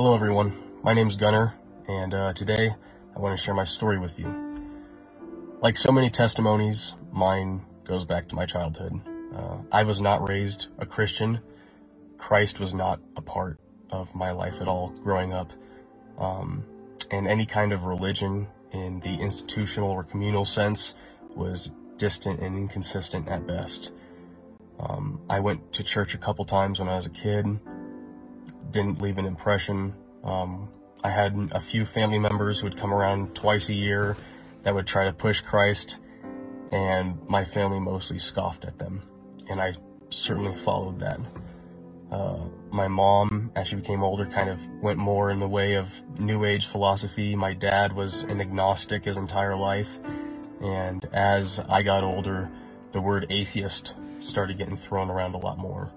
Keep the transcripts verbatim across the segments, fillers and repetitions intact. Hello everyone, my name's Gunnar, and uh, today I want to share my story with you. Like so many testimonies, mine goes back to my childhood. Uh, I was not raised a Christian. Christ was not a part of my life at all growing up, um, and any kind of religion in the institutional or communal sense was distant and inconsistent at best. Um, I went to church a couple times when I was a kid. Didn't leave an impression. Um, I had a few family members who would come around twice a year that would try to push Christ, and my family mostly scoffed at them, and I certainly followed that. Uh, my mom, as she became older, kind of went more in the way of New Age philosophy. My dad was an agnostic his entire life, and as I got older, the word atheist started getting thrown around a lot more.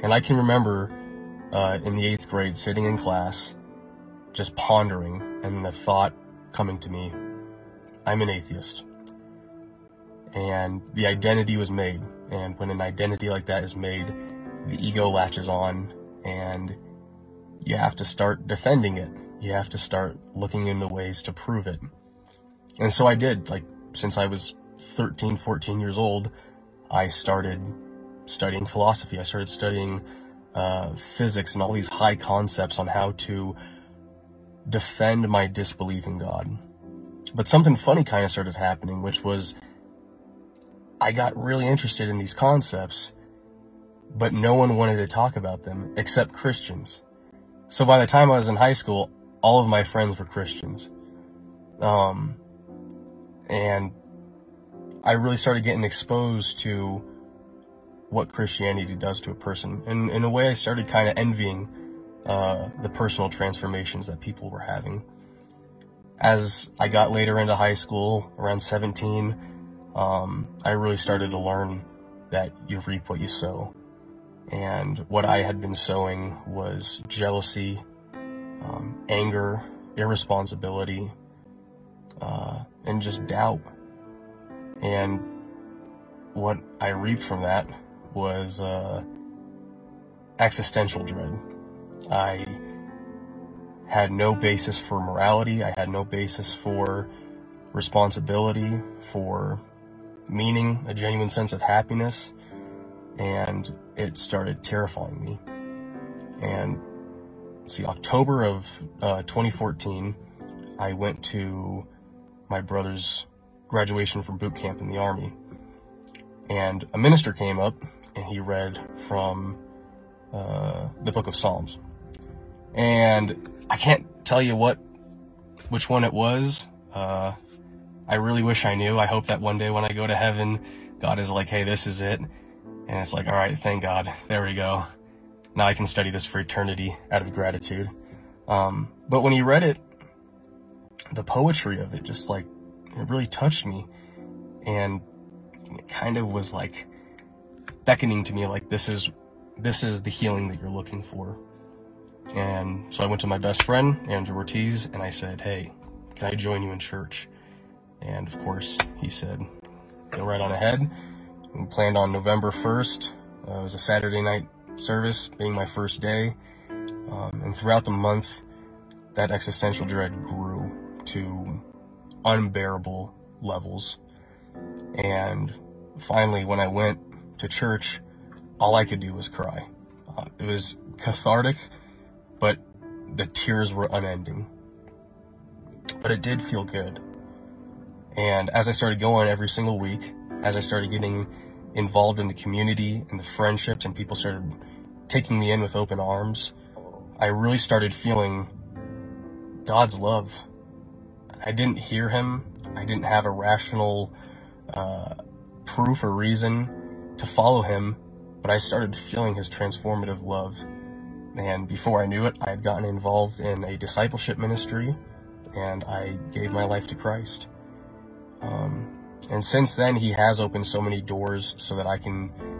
And I can remember Uh, in the eighth grade, sitting in class, just pondering, and the thought coming to me, I'm an atheist. And the identity was made. And when an identity like that is made, the ego latches on, and you have to start defending it. You have to start looking into ways to prove it. And so I did. Like, since I was thirteen, fourteen years old, I started studying philosophy. I started studying Uh, physics and all these high concepts on how to defend my disbelief in God. But something funny kind of started happening, which was I got really interested in these concepts, but no one wanted to talk about them except Christians. So by the time I was in high school, all of my friends were Christians. Um, and I really started getting exposed to what Christianity does to a person. And in a way, I started kind of envying uh, the personal transformations that people were having. As I got later into high school, around seventeen, um, I really started to learn that you reap what you sow. And what I had been sowing was jealousy, um, anger, irresponsibility, uh, and just doubt. And what I reaped from that was uh, existential dread. I had no basis for morality. I had no basis for responsibility, for meaning, a genuine sense of happiness, and it started terrifying me. And see, October of uh, twenty fourteen, I went to my brother's graduation from boot camp in the Army, and a minister came up and he read from uh, the book of Psalms. And I can't tell you what, which one it was. Uh, I really wish I knew. I hope that one day when I go to heaven, God is like, hey, this is it. And it's like, all right, thank God. There we go. Now I can study this for eternity out of gratitude. Um, but when he read it, the poetry of it just like, it really touched me. And it kind of was like, beckoning to me, like, this is this is the healing that you're looking for. And so I went to my best friend, Andrew Ortiz, and I said, hey, can I join you in church? And of course, he said, go right on ahead. We planned on November first. Uh, it was a Saturday night service, being my first day. Um, and throughout the month, that existential dread grew to unbearable levels. And finally, when I went to church, all I could do was cry. Uh, it was cathartic, but the tears were unending. But it did feel good. And as I started going every single week, as I started getting involved in the community and the friendships, and people started taking me in with open arms, I really started feeling God's love. I didn't hear him. I didn't have a rational uh, proof or reason to follow him, but I started feeling his transformative love. And before I knew it, I had gotten involved in a discipleship ministry, and I gave my life to Christ. Um, and since then, he has opened so many doors so that I can,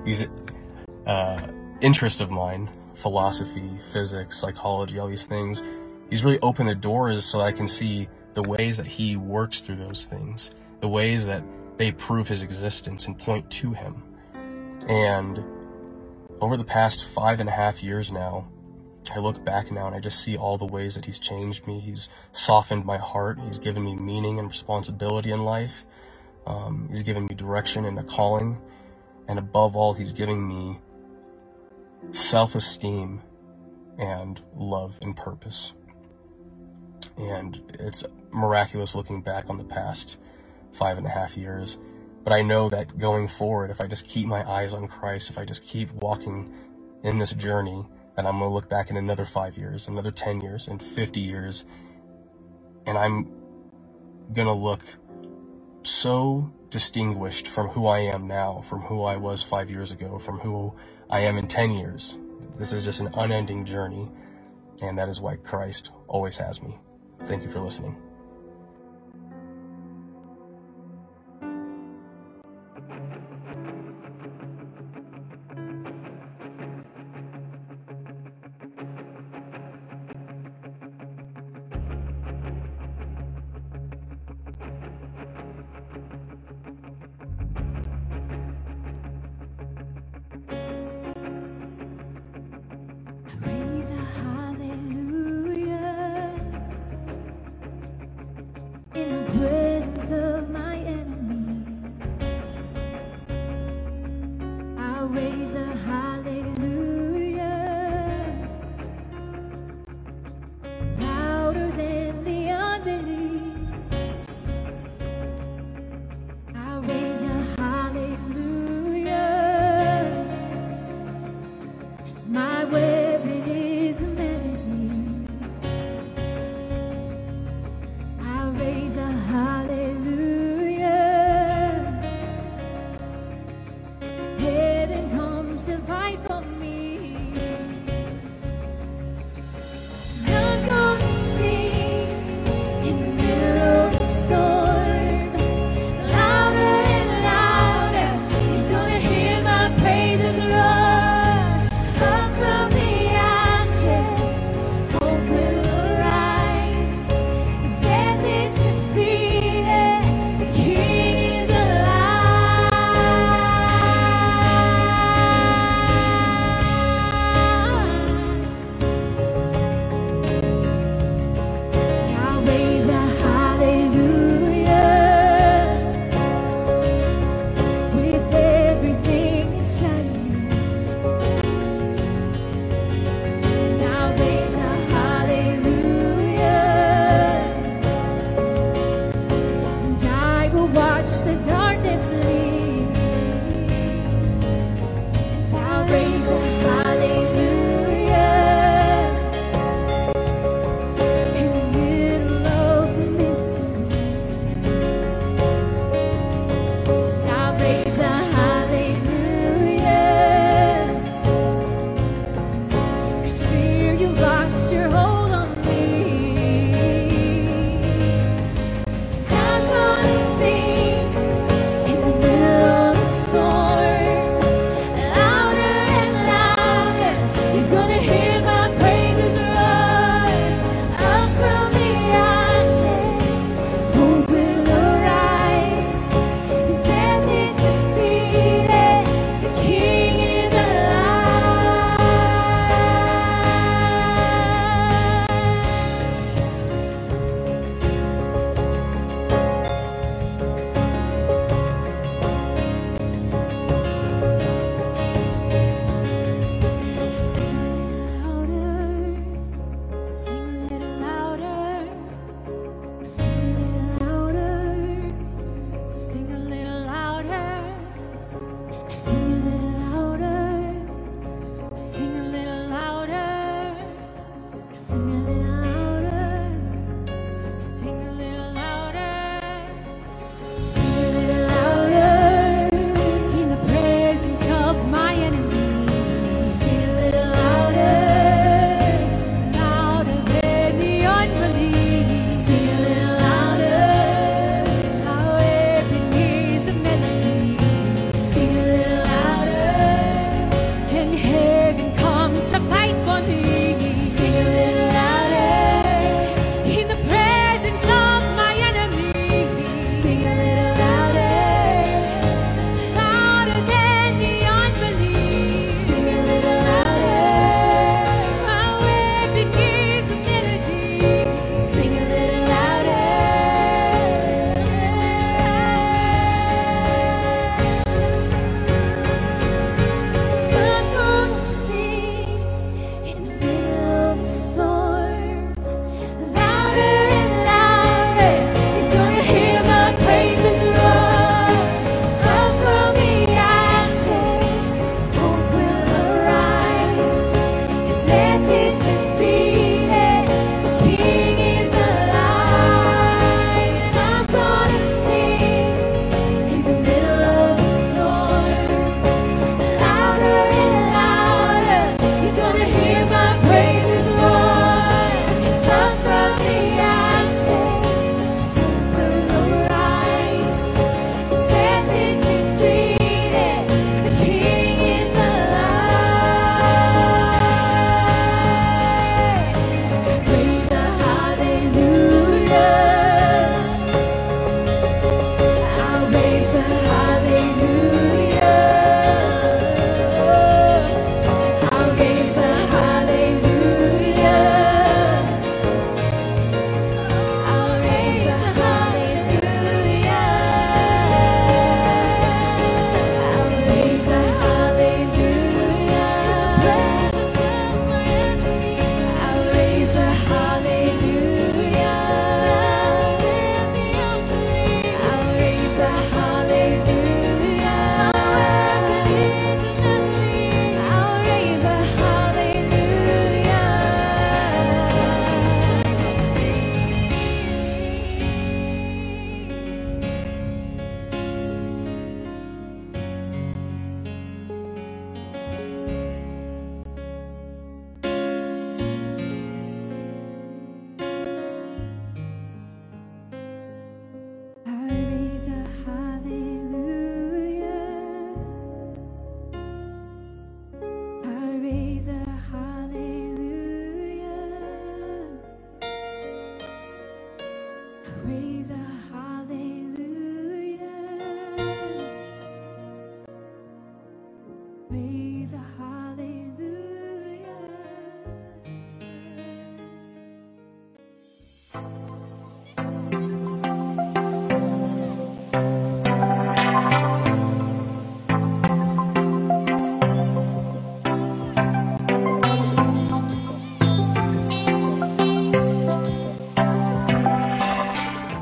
these uh, interests of mine, philosophy, physics, psychology, all these things, he's really opened the doors so that I can see the ways that he works through those things, the ways that they prove his existence and point to him. And over the past five and a half years now, I look back now and I just see all the ways that he's changed me. He's softened my heart. He's given me meaning and responsibility in life. Um, he's given me direction and a calling. And above all, he's giving me self-esteem and love and purpose. And it's miraculous looking back on the past five and a half years. But I know that going forward, if I just keep my eyes on Christ, if I just keep walking in this journey, that I'm going to look back in another five years, another ten years, and fifty years. And I'm going to look so distinguished from who I am now, from who I was five years ago, from who I am in ten years. This is just an unending journey, and that is why Christ always has me. Thank you for listening. Praise the Hallelujah.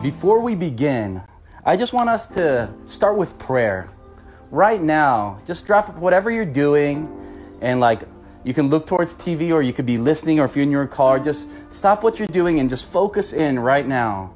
Before we begin, I just want us to start with prayer. Right now, just drop whatever you're doing, and like you can look towards T V, or you could be listening, or if you're in your car, just stop what you're doing and just focus in right now.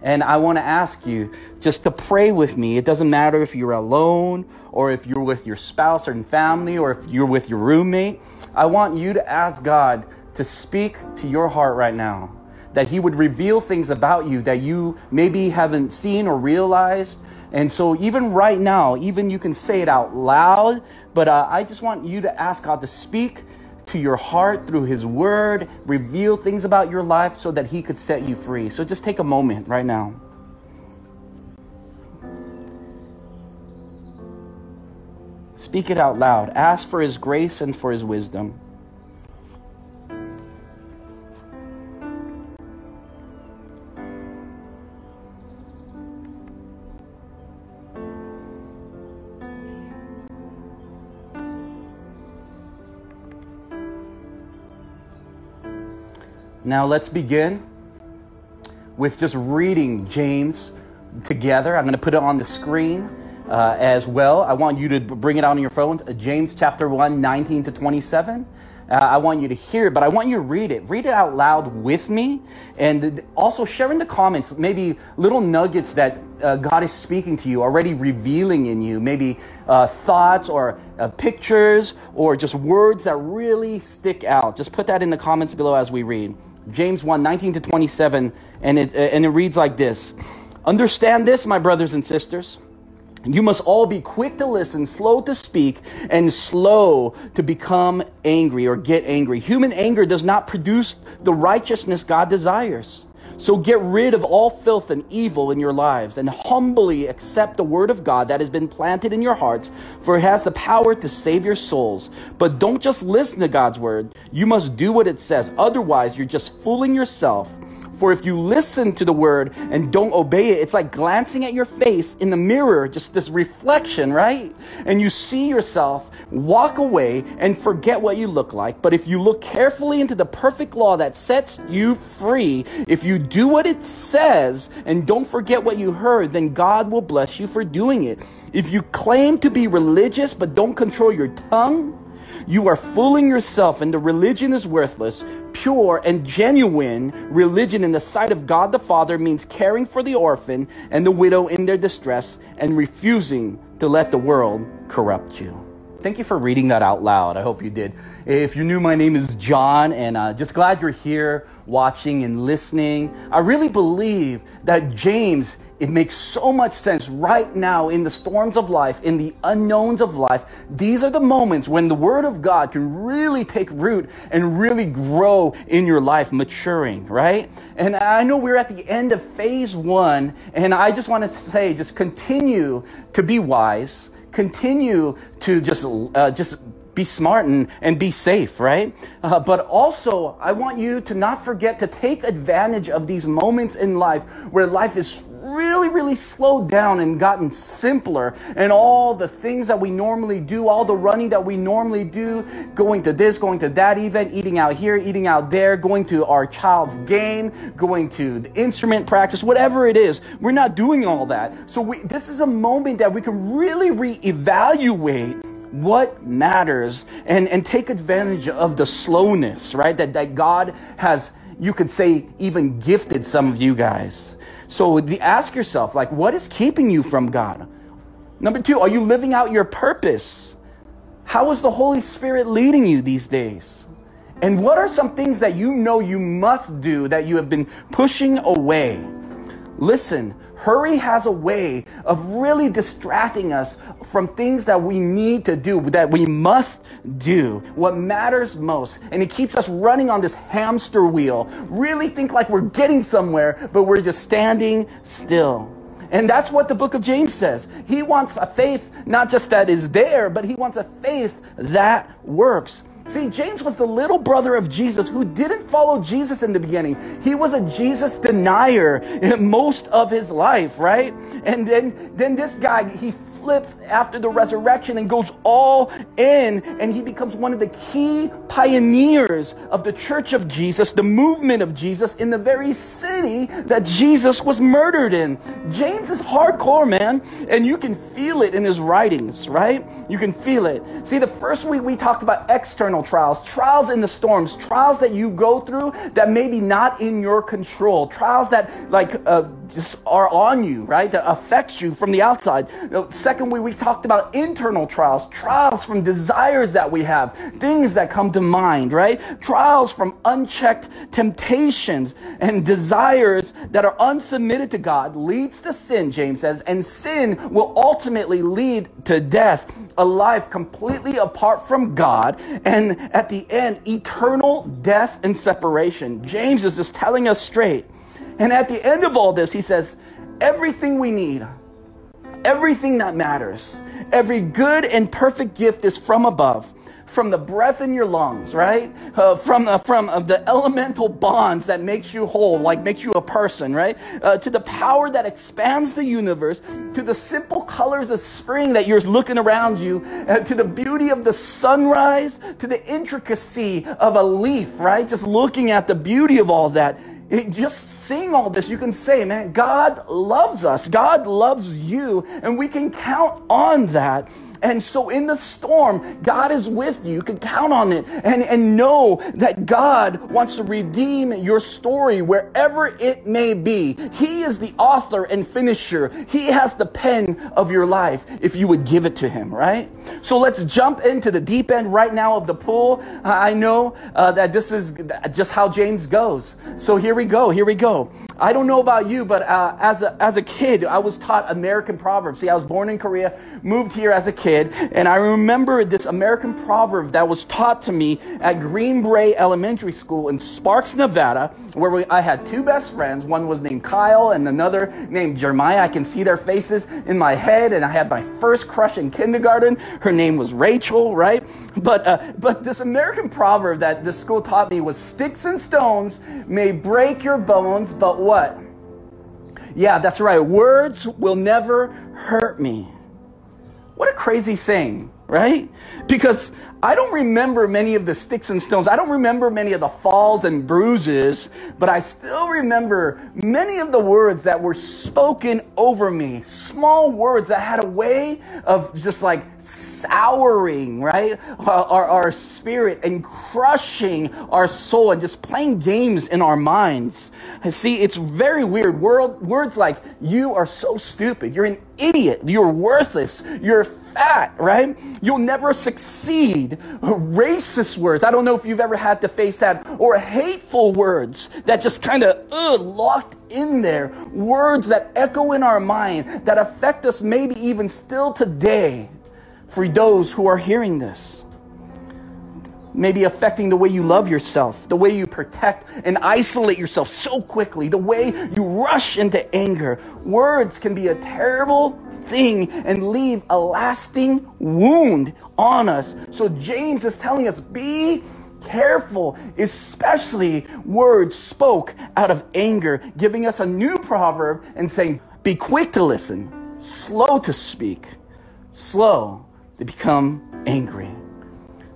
And I want to ask you just to pray with me. It doesn't matter if you're alone, or if you're with your spouse or family, or if you're with your roommate. I want you to ask God to speak to your heart right now, that he would reveal things about you that you maybe haven't seen or realized. And so even right now, even you can say it out loud, but uh, I just want you to ask God to speak to your heart through his word, reveal things about your life so that he could set you free. So just take a moment right now. Speak it out loud. Ask for his grace and for his wisdom. Now let's begin with just reading James together. I'm going to put it on the screen uh, as well. I want you to bring it out on your phones. Uh, James chapter one, nineteen to twenty-seven. Uh, I want you to hear it, but I want you to read it. Read it out loud with me. And also share in the comments maybe little nuggets that uh, God is speaking to you, already revealing in you. Maybe uh, thoughts or uh, pictures or just words that really stick out. Just put that in the comments below as we read. James one, nineteen to twenty-seven, and it, and it reads like this. Understand this, my brothers and sisters. You must all be quick to listen, slow to speak, and slow to become angry or get angry. Human anger does not produce the righteousness God desires. So get rid of all filth and evil in your lives and humbly accept the word of God that has been planted in your hearts, for it has the power to save your souls. But don't just listen to God's word. You must do what it says. Otherwise, you're just fooling yourself. For if you listen to the word and don't obey it, it's like glancing at your face in the mirror, just this reflection, right? And you see yourself, walk away, and forget what you look like. But if you look carefully into the perfect law that sets you free, if you do what it says and don't forget what you heard, then God will bless you for doing it. If you claim to be religious but don't control your tongue, you are fooling yourself, and the religion is worthless. Pure and genuine religion in the sight of God the Father means caring for the orphan and the widow in their distress and refusing to let the world corrupt you. Thank you for reading that out loud. I hope you did. If you're new, my name is John, and uh, just glad you're here watching and listening. I really believe that James, it makes so much sense right now in the storms of life, in the unknowns of life. These are the moments when the Word of God can really take root and really grow in your life, maturing, right? And I know we're at the end of phase one, and I just want to say, just continue to be wise. Continue to just uh, just be smart and, and be safe, right? Uh, but also, I want you to not forget to take advantage of these moments in life where life is really, really slowed down and gotten simpler, and all the things that we normally do, all the running that we normally do, going to this, going to that event, eating out here, eating out there, going to our child's game, going to the instrument practice, whatever it is, we're not doing all that. So we, this is a moment that we can really reevaluate what matters and, and take advantage of the slowness, right? That, that God has, you could say, even gifted some of you guys. So the, ask yourself, like, what is keeping you from God? Number two, are you living out your purpose? How is the Holy Spirit leading you these days? And what are some things that you know you must do that you have been pushing away? Listen, hurry has a way of really distracting us from things that we need to do, that we must do, what matters most. And it keeps us running on this hamster wheel. Really think like we're getting somewhere, but we're just standing still. And that's what the book of James says. He wants a faith, not just that is there, but he wants a faith that works. See, James was the little brother of Jesus who didn't follow Jesus in the beginning. He was a Jesus denier in most of his life, right? And then, then this guy, he flips after the resurrection and goes all in, and he becomes one of the key pioneers of the church of Jesus, the movement of Jesus in the very city that Jesus was murdered in. James is hardcore, man, and you can feel it in his writings, right? You can feel it. See, the first week we talked about external trials, trials in the storms, trials that you go through that maybe not in your control, trials that like uh, just are on you, right? That affects you from the outside. Second We, we talked about internal trials, trials from desires that we have, things that come to mind, right? Trials from unchecked temptations and desires that are unsubmitted to God leads to sin, James says, and sin will ultimately lead to death, a life completely apart from God, and at the end, eternal death and separation. James is just telling us straight. And at the end of all this, he says, everything we need, everything that matters, every good and perfect gift is from above, from the breath in your lungs, right? Uh, from uh, from uh, the elemental bonds that makes you whole, like makes you a person, right? Uh, to the power that expands the universe, to the simple colors of spring that you're looking around you, uh, to the beauty of the sunrise, to the intricacy of a leaf, right? Just looking at the beauty of all that. It, just seeing all this, you can say, man, God loves us. God loves you, and we can count on that. And so in the storm, God is with you. You can count on it and, and know that God wants to redeem your story wherever it may be. He is the author and finisher. He has the pen of your life if you would give it to him, right? So let's jump into the deep end right now of the pool. I know uh, that this is just how James goes. So here we go. Here we go. I don't know about you, but uh, as a, as a kid, I was taught American proverbs. See, I was born in Korea, moved here as a kid. Kid, and I remember this American proverb that was taught to me at Green Bray Elementary School in Sparks, Nevada, where we, I had two best friends. One was named Kyle and another named Jeremiah. I can see their faces in my head, and I had my first crush in kindergarten. Her name was Rachel, right? But uh, but this American proverb that the school taught me was, sticks and stones may break your bones, but what? Yeah, that's right. Words will never hurt me. What a crazy saying, right? Because I don't remember many of the sticks and stones. I don't remember many of the falls and bruises, but I still remember many of the words that were spoken over me. Small words that had a way of just like souring, right? Our, our, our spirit and crushing our soul and just playing games in our minds. And see, it's very weird. Word, words like, you are so stupid. You're an idiot. You're worthless. You're fat, right? You'll never succeed. Racist words. I don't know if you've ever had to face that. Or hateful words that just kind of uh, locked in there. Words that echo in our mind that affect us maybe even still today for those who are hearing this. Maybe affecting the way you love yourself, the way you protect and isolate yourself so quickly, the way you rush into anger. Words can be a terrible thing and leave a lasting wound on us. So James is telling us, be careful, especially words spoke out of anger, giving us a new proverb and saying, be quick to listen, slow to speak, slow to become angry.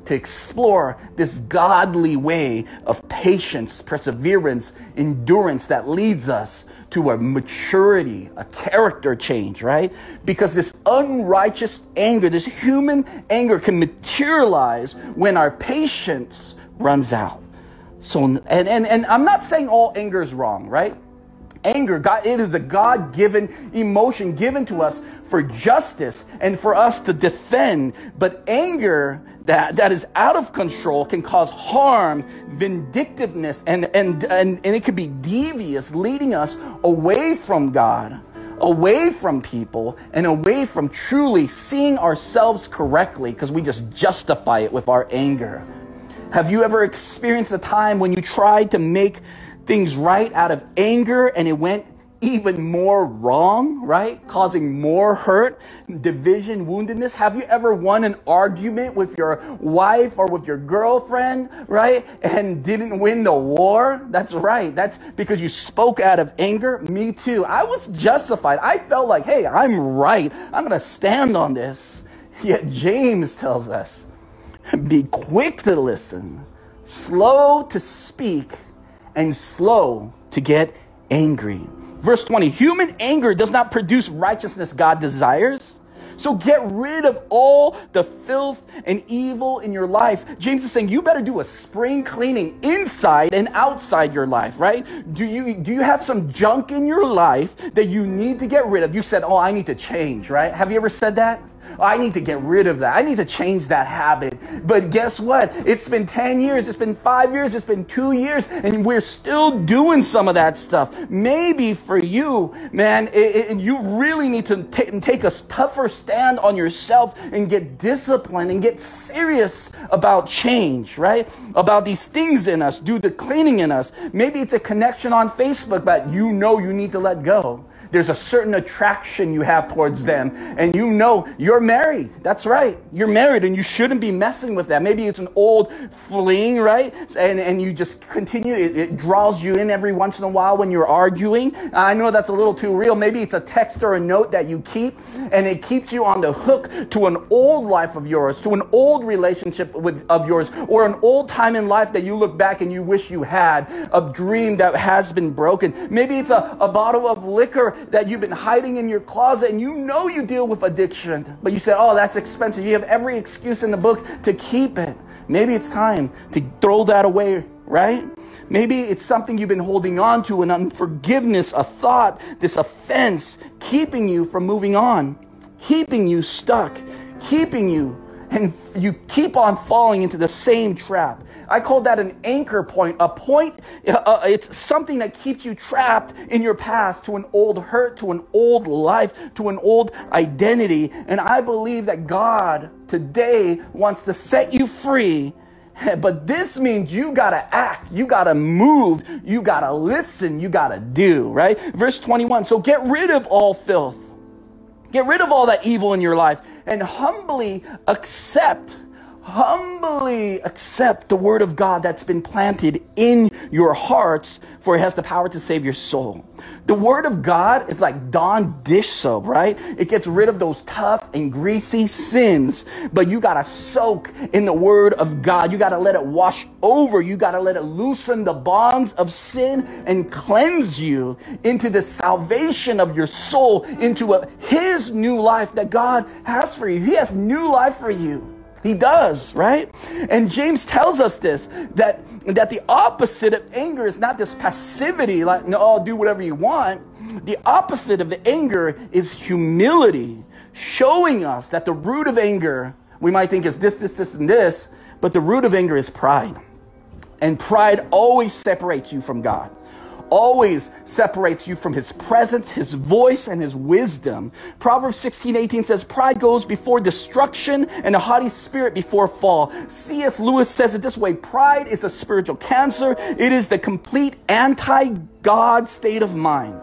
To explore this godly way of patience, perseverance, endurance that leads us to a maturity, a character change, right? Because this unrighteous anger, this human anger can materialize when our patience runs out. So, and, and, and I'm not saying all anger is wrong, right? Anger, God, it is a God-given emotion given to us for justice and for us to defend. But anger that, that is out of control can cause harm, vindictiveness, and, and, and, and it could be devious, leading us away from God, away from people, and away from truly seeing ourselves correctly because we just justify it with our anger. Have you ever experienced a time when you tried to make things right out of anger and it went even more wrong, right? Causing more hurt, division, woundedness. Have you ever won an argument with your wife or with your girlfriend, right? And didn't win the war? That's right. That's because you spoke out of anger. Me too. I was justified. I felt like, hey, I'm right. I'm going to stand on this. Yet James tells us, be quick to listen, slow to speak, and slow to get angry. Verse twenty, human anger does not produce righteousness God desires. So get rid of all the filth and evil in your life. James is saying you better do a spring cleaning inside and outside your life, right? Do you do you have some junk in your life that you need to get rid of? You said, oh, I need to change, right? Have you ever said that? Oh, I need to get rid of that. I need to change that habit. But guess what? It's been ten years. It's been five years. It's been two years. And we're still doing some of that stuff. Maybe for you, man, it, it, you really need to t- take a tougher stand on yourself and get disciplined and get serious about change, right? About these things in us, do the cleaning in us. Maybe it's a connection on Facebook that you know you need to let go. There's a certain attraction you have towards them. And you know you're married. That's right. You're married and you shouldn't be messing with that. Maybe it's an old fling, right? And and you just continue. It, it draws you in every once in a while when you're arguing. I know that's a little too real. Maybe it's a text or a note that you keep. And it keeps you on the hook to an old life of yours, to an old relationship with of yours, or an old time in life that you look back and you wish you had, a dream that has been broken. Maybe it's a, a bottle of liquor that you've been hiding in your closet, and you know you deal with addiction, but you say, oh, that's expensive. You have every excuse in the book to keep it. Maybe it's time to throw that away, right? Maybe it's something you've been holding on to, an unforgiveness, a thought, this offense, keeping you from moving on, keeping you stuck, keeping you, and you keep on falling into the same trap. I call that an anchor point, a point. Uh, it's something that keeps you trapped in your past, to an old hurt, to an old life, to an old identity. And I believe that God today wants to set you free. But this means you got to act, you got to move, you got to listen, you got to do, right? Verse twenty-one, so get rid of all filth. Get rid of all that evil in your life and humbly accept, humbly accept the word of God that's been planted in your hearts, for it has the power to save your soul. The word of God is like Dawn dish soap, right? It gets rid of those tough and greasy sins, but you got to soak in the word of God. You got to let it wash over. You got to let it loosen the bonds of sin and cleanse you into the salvation of your soul, into a, his new life that God has for you. He has new life for you. He does, right? And James tells us this, that, that the opposite of anger is not this passivity, like, no, I'll do whatever you want. The opposite of the anger is humility, showing us that the root of anger, we might think is this, this, this, and this, but the root of anger is pride. And pride always separates you from God. Always separates you from his presence, his voice, and his wisdom. Proverbs sixteen eighteen says, pride goes before destruction and a haughty spirit before fall. C S Lewis says it this way, pride is a spiritual cancer. It is the complete anti-God state of mind.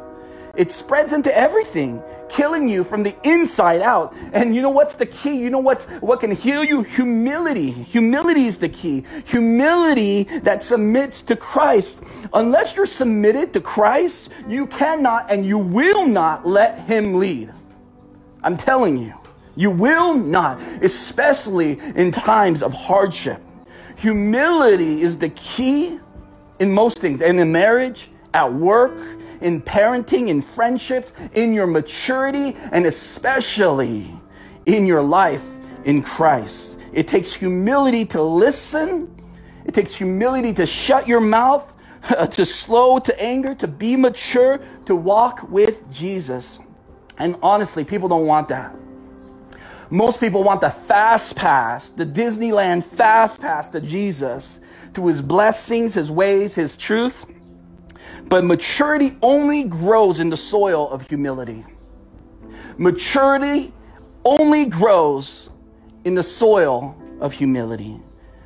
It spreads into everything, killing you from the inside out. And you know what's the key? You know what's what can heal you? Humility. Humility is the key. Humility that submits to Christ. Unless you're submitted to Christ, you cannot and you will not let him lead. I'm telling you, you will not, especially in times of hardship. Humility is the key in most things, and in marriage, at work, in parenting, in friendships, in your maturity, and especially in your life in Christ. It takes humility to listen. It takes humility to shut your mouth, to slow to anger, to be mature, to walk with Jesus. And honestly, people don't want that. Most people want the fast pass, the Disneyland fast pass to Jesus, to his blessings, his ways, his truth. But maturity only grows in the soil of humility. Maturity only grows in the soil of humility,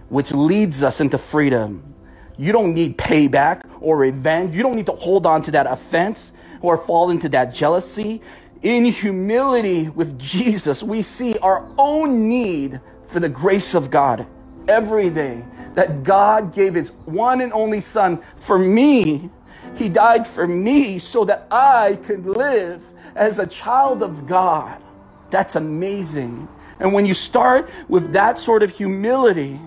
which leads us into freedom, You don't need payback or revenge. You don't need to hold on to that offense or fall into that jealousy. In humility with Jesus, we see our own need for the grace of God every day, that God gave his one and only son for me. He died for me so that I could live as a child of God. That's amazing. And when you start with that sort of humility,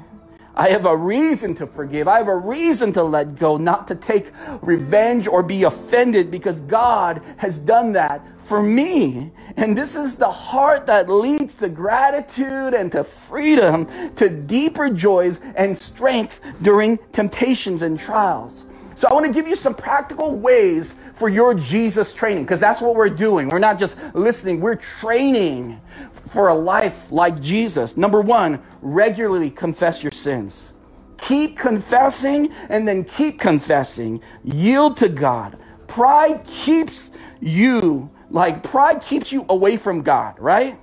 I have a reason to forgive. I have a reason to let go, not to take revenge or be offended, because God has done that for me. And this is the heart that leads to gratitude and to freedom, to deeper joys and strength during temptations and trials. So I want to give you some practical ways for your Jesus training, because that's what we're doing. We're not just listening. We're training for a life like Jesus. Number one, regularly confess your sins. Keep confessing and then keep confessing. Yield to God. Pride keeps you, like pride keeps you away from God, right?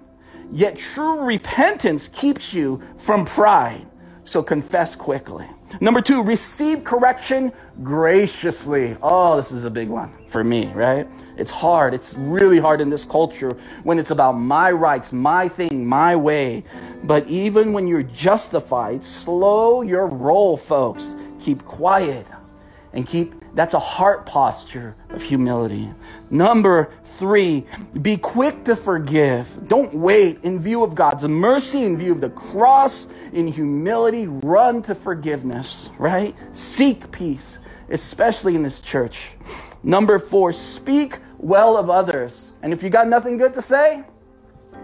Yet true repentance keeps you from pride. So confess quickly. Number two, receive correction graciously. Oh, this is a big one for me, right? It's hard. It's really hard in this culture when it's about my rights, my thing, my way. But even when you're justified, slow your roll, folks. Keep quiet and keep, that's a heart posture of humility. Number three, be quick to forgive. Don't wait. In view of God's mercy, in view of the cross, in humility, run to forgiveness, right? Seek peace, especially in this church. Number four, speak well of others. And if you got nothing good to say,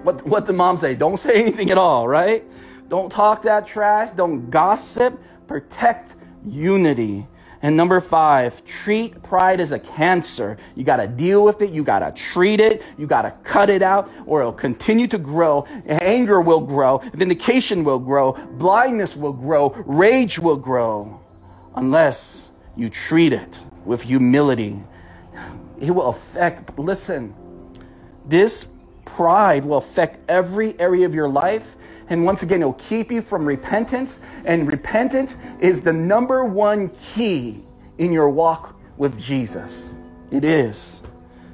what, what did mom say? Don't say anything at all, right? Don't talk that trash. Don't gossip. Protect unity. And number five, treat pride as a cancer. You got to deal with it. You got to treat it. You got to cut it out, or it'll continue to grow. Anger will grow. Vindication will grow. Blindness will grow. Rage will grow. Unless you treat it with humility, it will affect, listen, this pride will affect every area of your life. And once again, it'll keep you from repentance. And repentance is the number one key in your walk with Jesus. It is.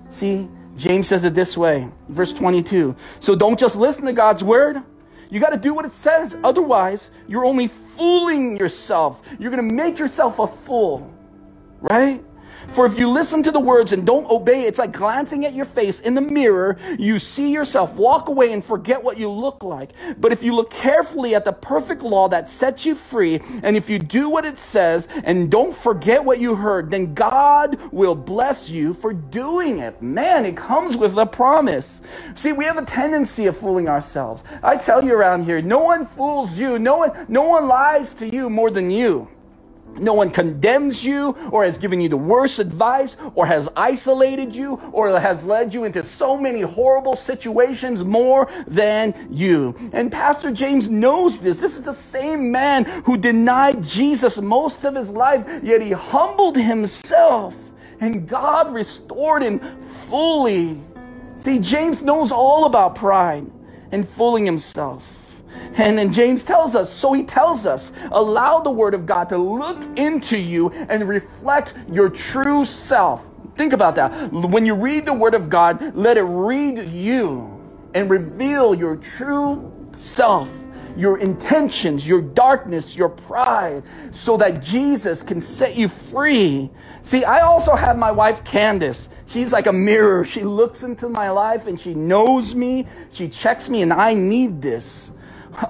See, James says it this way, verse twenty-two. So don't just listen to God's word. You got to do what it says. Otherwise, you're only fooling yourself. You're going to make yourself a fool, right? For if you listen to the words and don't obey, it's like glancing at your face in the mirror. You see yourself, walk away, and forget what you look like. But if you look carefully at the perfect law that sets you free, and if you do what it says and don't forget what you heard, then God will bless you for doing it. Man, it comes with a promise. See, we have a tendency of fooling ourselves. I tell you around here, no one fools you. No one, no one lies to you more than you. No one condemns you or has given you the worst advice or has isolated you or has led you into so many horrible situations more than you. And Pastor James knows this. This is the same man who denied Jesus most of his life, yet he humbled himself and God restored him fully. See, James knows all about pride and fooling himself. And then James tells us, so he tells us, allow the word of God to look into you and reflect your true self. Think about that. When you read the word of God, let it read you and reveal your true self, your intentions, your darkness, your pride, so that Jesus can set you free. See, I also have my wife, Candace. She's like a mirror. She looks into my life and she knows me. She checks me, and I need this.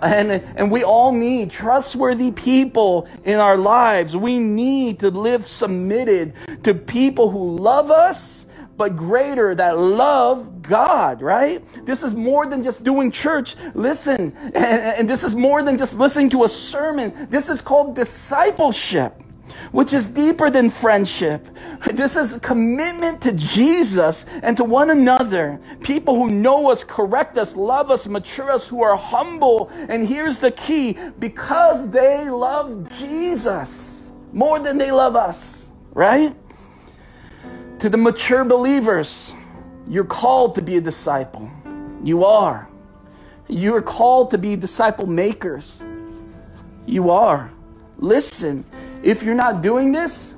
And and we all need trustworthy people in our lives. We need to live submitted to people who love us, but greater, that love God, right? This is more than just doing church. Listen, and, and this is more than just listening to a sermon. This is called discipleship, which is deeper than friendship. This is a commitment to Jesus and to one another. People who know us, correct us, love us, mature us, who are humble. And here's the key, because they love Jesus more than they love us, right? To the mature believers, you're called to be a disciple. You are. You're called to be disciple makers. You are. Listen. If you're not doing this,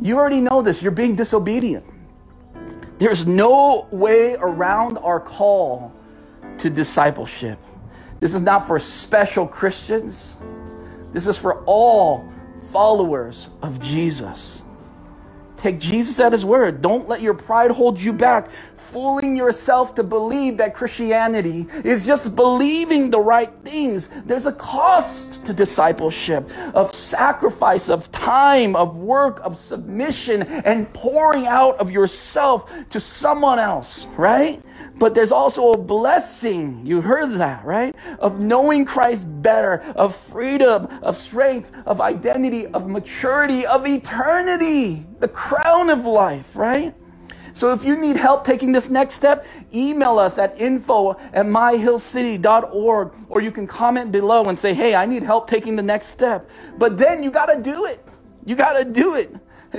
you already know this. You're being disobedient. There's no way around our call to discipleship. This is not for special Christians. This is for all followers of Jesus. Take Jesus at his word. Don't let your pride hold you back, fooling yourself to believe that Christianity is just believing the right things. There's a cost to discipleship, of sacrifice, of time, of work, of submission, and pouring out of yourself to someone else, right? But there's also a blessing, you heard that, right? Of knowing Christ better, of freedom, of strength, of identity, of maturity, of eternity, the crown of life, right? So if you need help taking this next step, email us at info at my hill city dot org, or you can comment below and say, hey, I need help taking the next step. But then you got to do it. You got to do it.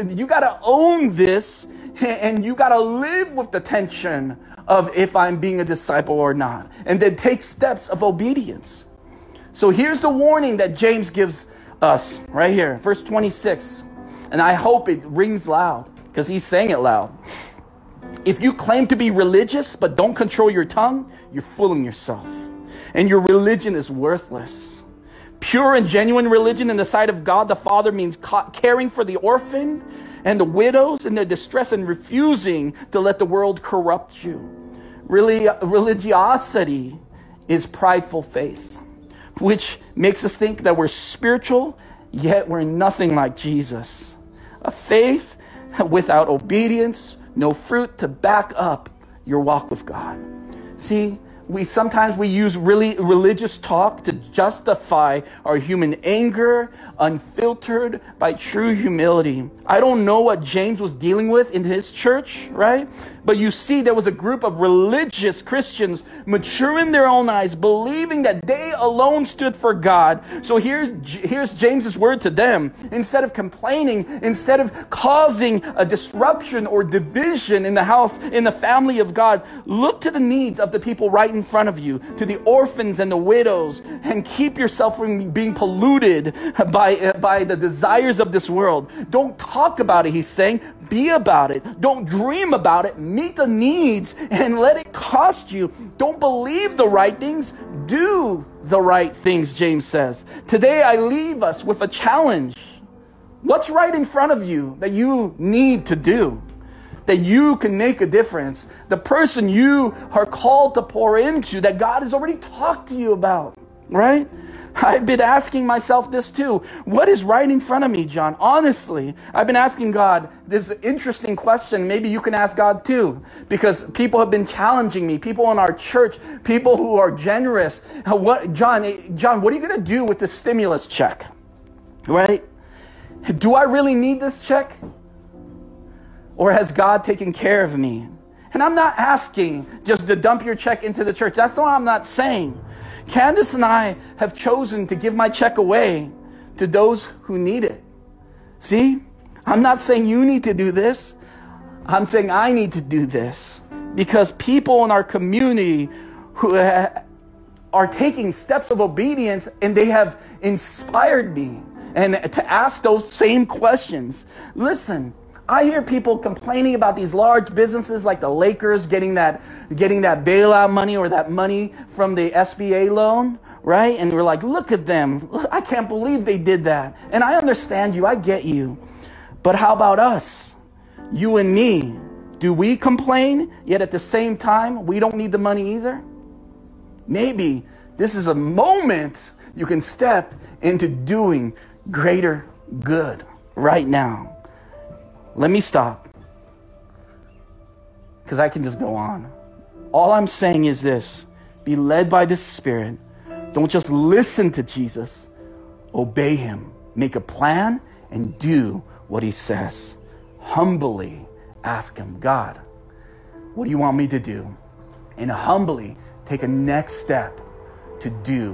You got to own this, and you got to live with the tension of if I'm being a disciple or not, and then take steps of obedience. So here's the warning that James gives us right here, verse twenty-six. And I hope it rings loud because he's saying it loud. If you claim to be religious but don't control your tongue, you're fooling yourself, and your religion is worthless. Pure and genuine religion in the sight of God the Father means caring for the orphan and the widows in their distress and refusing to let the world corrupt you. Really, religiosity is prideful faith, which makes us think that we're spiritual, yet we're nothing like Jesus. A faith without obedience, no fruit to back up your walk with God. See, We sometimes we use really religious talk to justify our human anger, unfiltered by true humility. I don't know what James was dealing with in his church, right? But you see, there was a group of religious Christians, mature in their own eyes, believing that they alone stood for God. So here, here's James's word to them. Instead of complaining, instead of causing a disruption or division in the house, in the family of God, look to the needs of the people right in front of you, to the orphans and the widows, and keep yourself from being polluted by, by the desires of this world. Don't talk about it, he's saying. Be about it. Don't dream about it. Meet the needs and let it cost you. Don't believe the right things. Do the right things, James says. Today, I leave us with a challenge. What's right in front of you that you need to do, that you can make a difference? The person you are called to pour into, that God has already talked to you about, right? I've been asking myself this too. What is right in front of me, John? Honestly, I've been asking God this interesting question. Maybe you can ask God too, because people have been challenging me. People in our church, people who are generous. What, John, John, what are you going to do with the stimulus check, right? Do I really need this check? Or has God taken care of me? And I'm not asking just to dump your check into the church. That's what I'm not saying. Candace and I have chosen to give my check away to those who need it. See, I'm not saying you need to do this. I'm saying I need to do this because people in our community who are taking steps of obedience, and they have inspired me and to ask those same questions. Listen, I hear people complaining about these large businesses like the Lakers getting that getting that bailout money or that money from the S B A loan, right? And we're like, look at them. I can't believe they did that. And I understand you. I get you. But how about us? You and me. Do we complain, yet at the same time, we don't need the money either? Maybe this is a moment you can step into doing greater good right now. Let me stop, because I can just go on. All I'm saying is this: be led by the Spirit. Don't just listen to Jesus. Obey him. Make a plan and do what he says. Humbly ask him, God, what do you want me to do? And humbly take a next step to do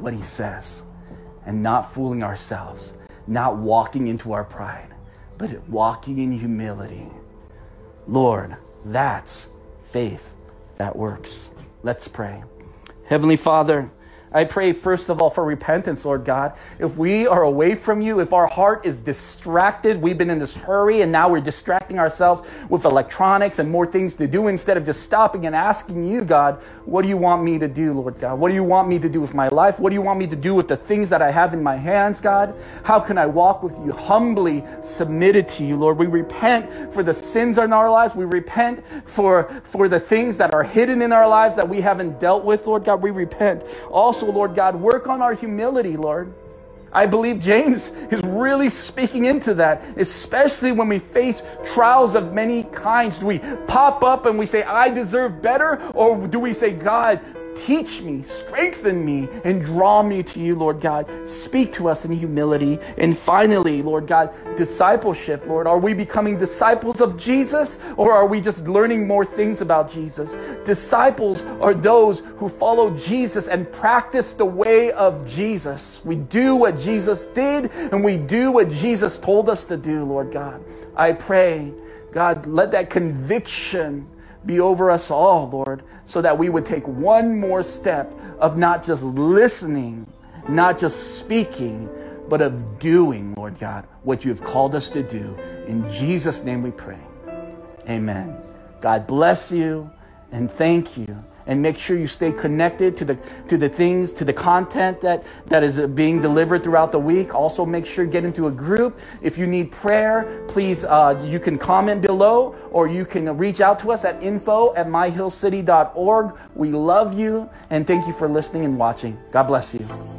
what he says, and not fooling ourselves, not walking into our pride, but walking in humility. Lord, that's faith that works. Let's pray. Heavenly Father, I pray, first of all, for repentance, Lord God. If we are away from you, if our heart is distracted, we've been in this hurry and now we're distracting ourselves with electronics and more things to do instead of just stopping and asking you, God, what do you want me to do, Lord God? What do you want me to do with my life? What do you want me to do with the things that I have in my hands, God? How can I walk with you humbly, submitted to you, Lord? We repent for the sins in our lives. We repent for, for the things that are hidden in our lives that we haven't dealt with, Lord God. We repent. Also, So, Lord God, work on our humility, Lord. I believe James is really speaking into that, especially when we face trials of many kinds. Do we pop up and we say, I deserve better? Or do we say, God, teach me, strengthen me, and draw me to you, Lord God. Speak to us in humility. And finally, Lord God, discipleship, Lord. Are we becoming disciples of Jesus, or are we just learning more things about Jesus? Disciples are those who follow Jesus and practice the way of Jesus. We do what Jesus did, and we do what Jesus told us to do, Lord God. I pray, God, let that conviction be over us all, Lord, so that we would take one more step of not just listening, not just speaking, but of doing, Lord God, what you have called us to do. In Jesus' name we pray. Amen. God bless you and thank you. And make sure you stay connected to the to the things, to the content that, that is being delivered throughout the week. Also, make sure you get into a group. If you need prayer, please, uh, you can comment below, or you can reach out to us at info at my hill city dot org. We love you, and thank you for listening and watching. God bless you.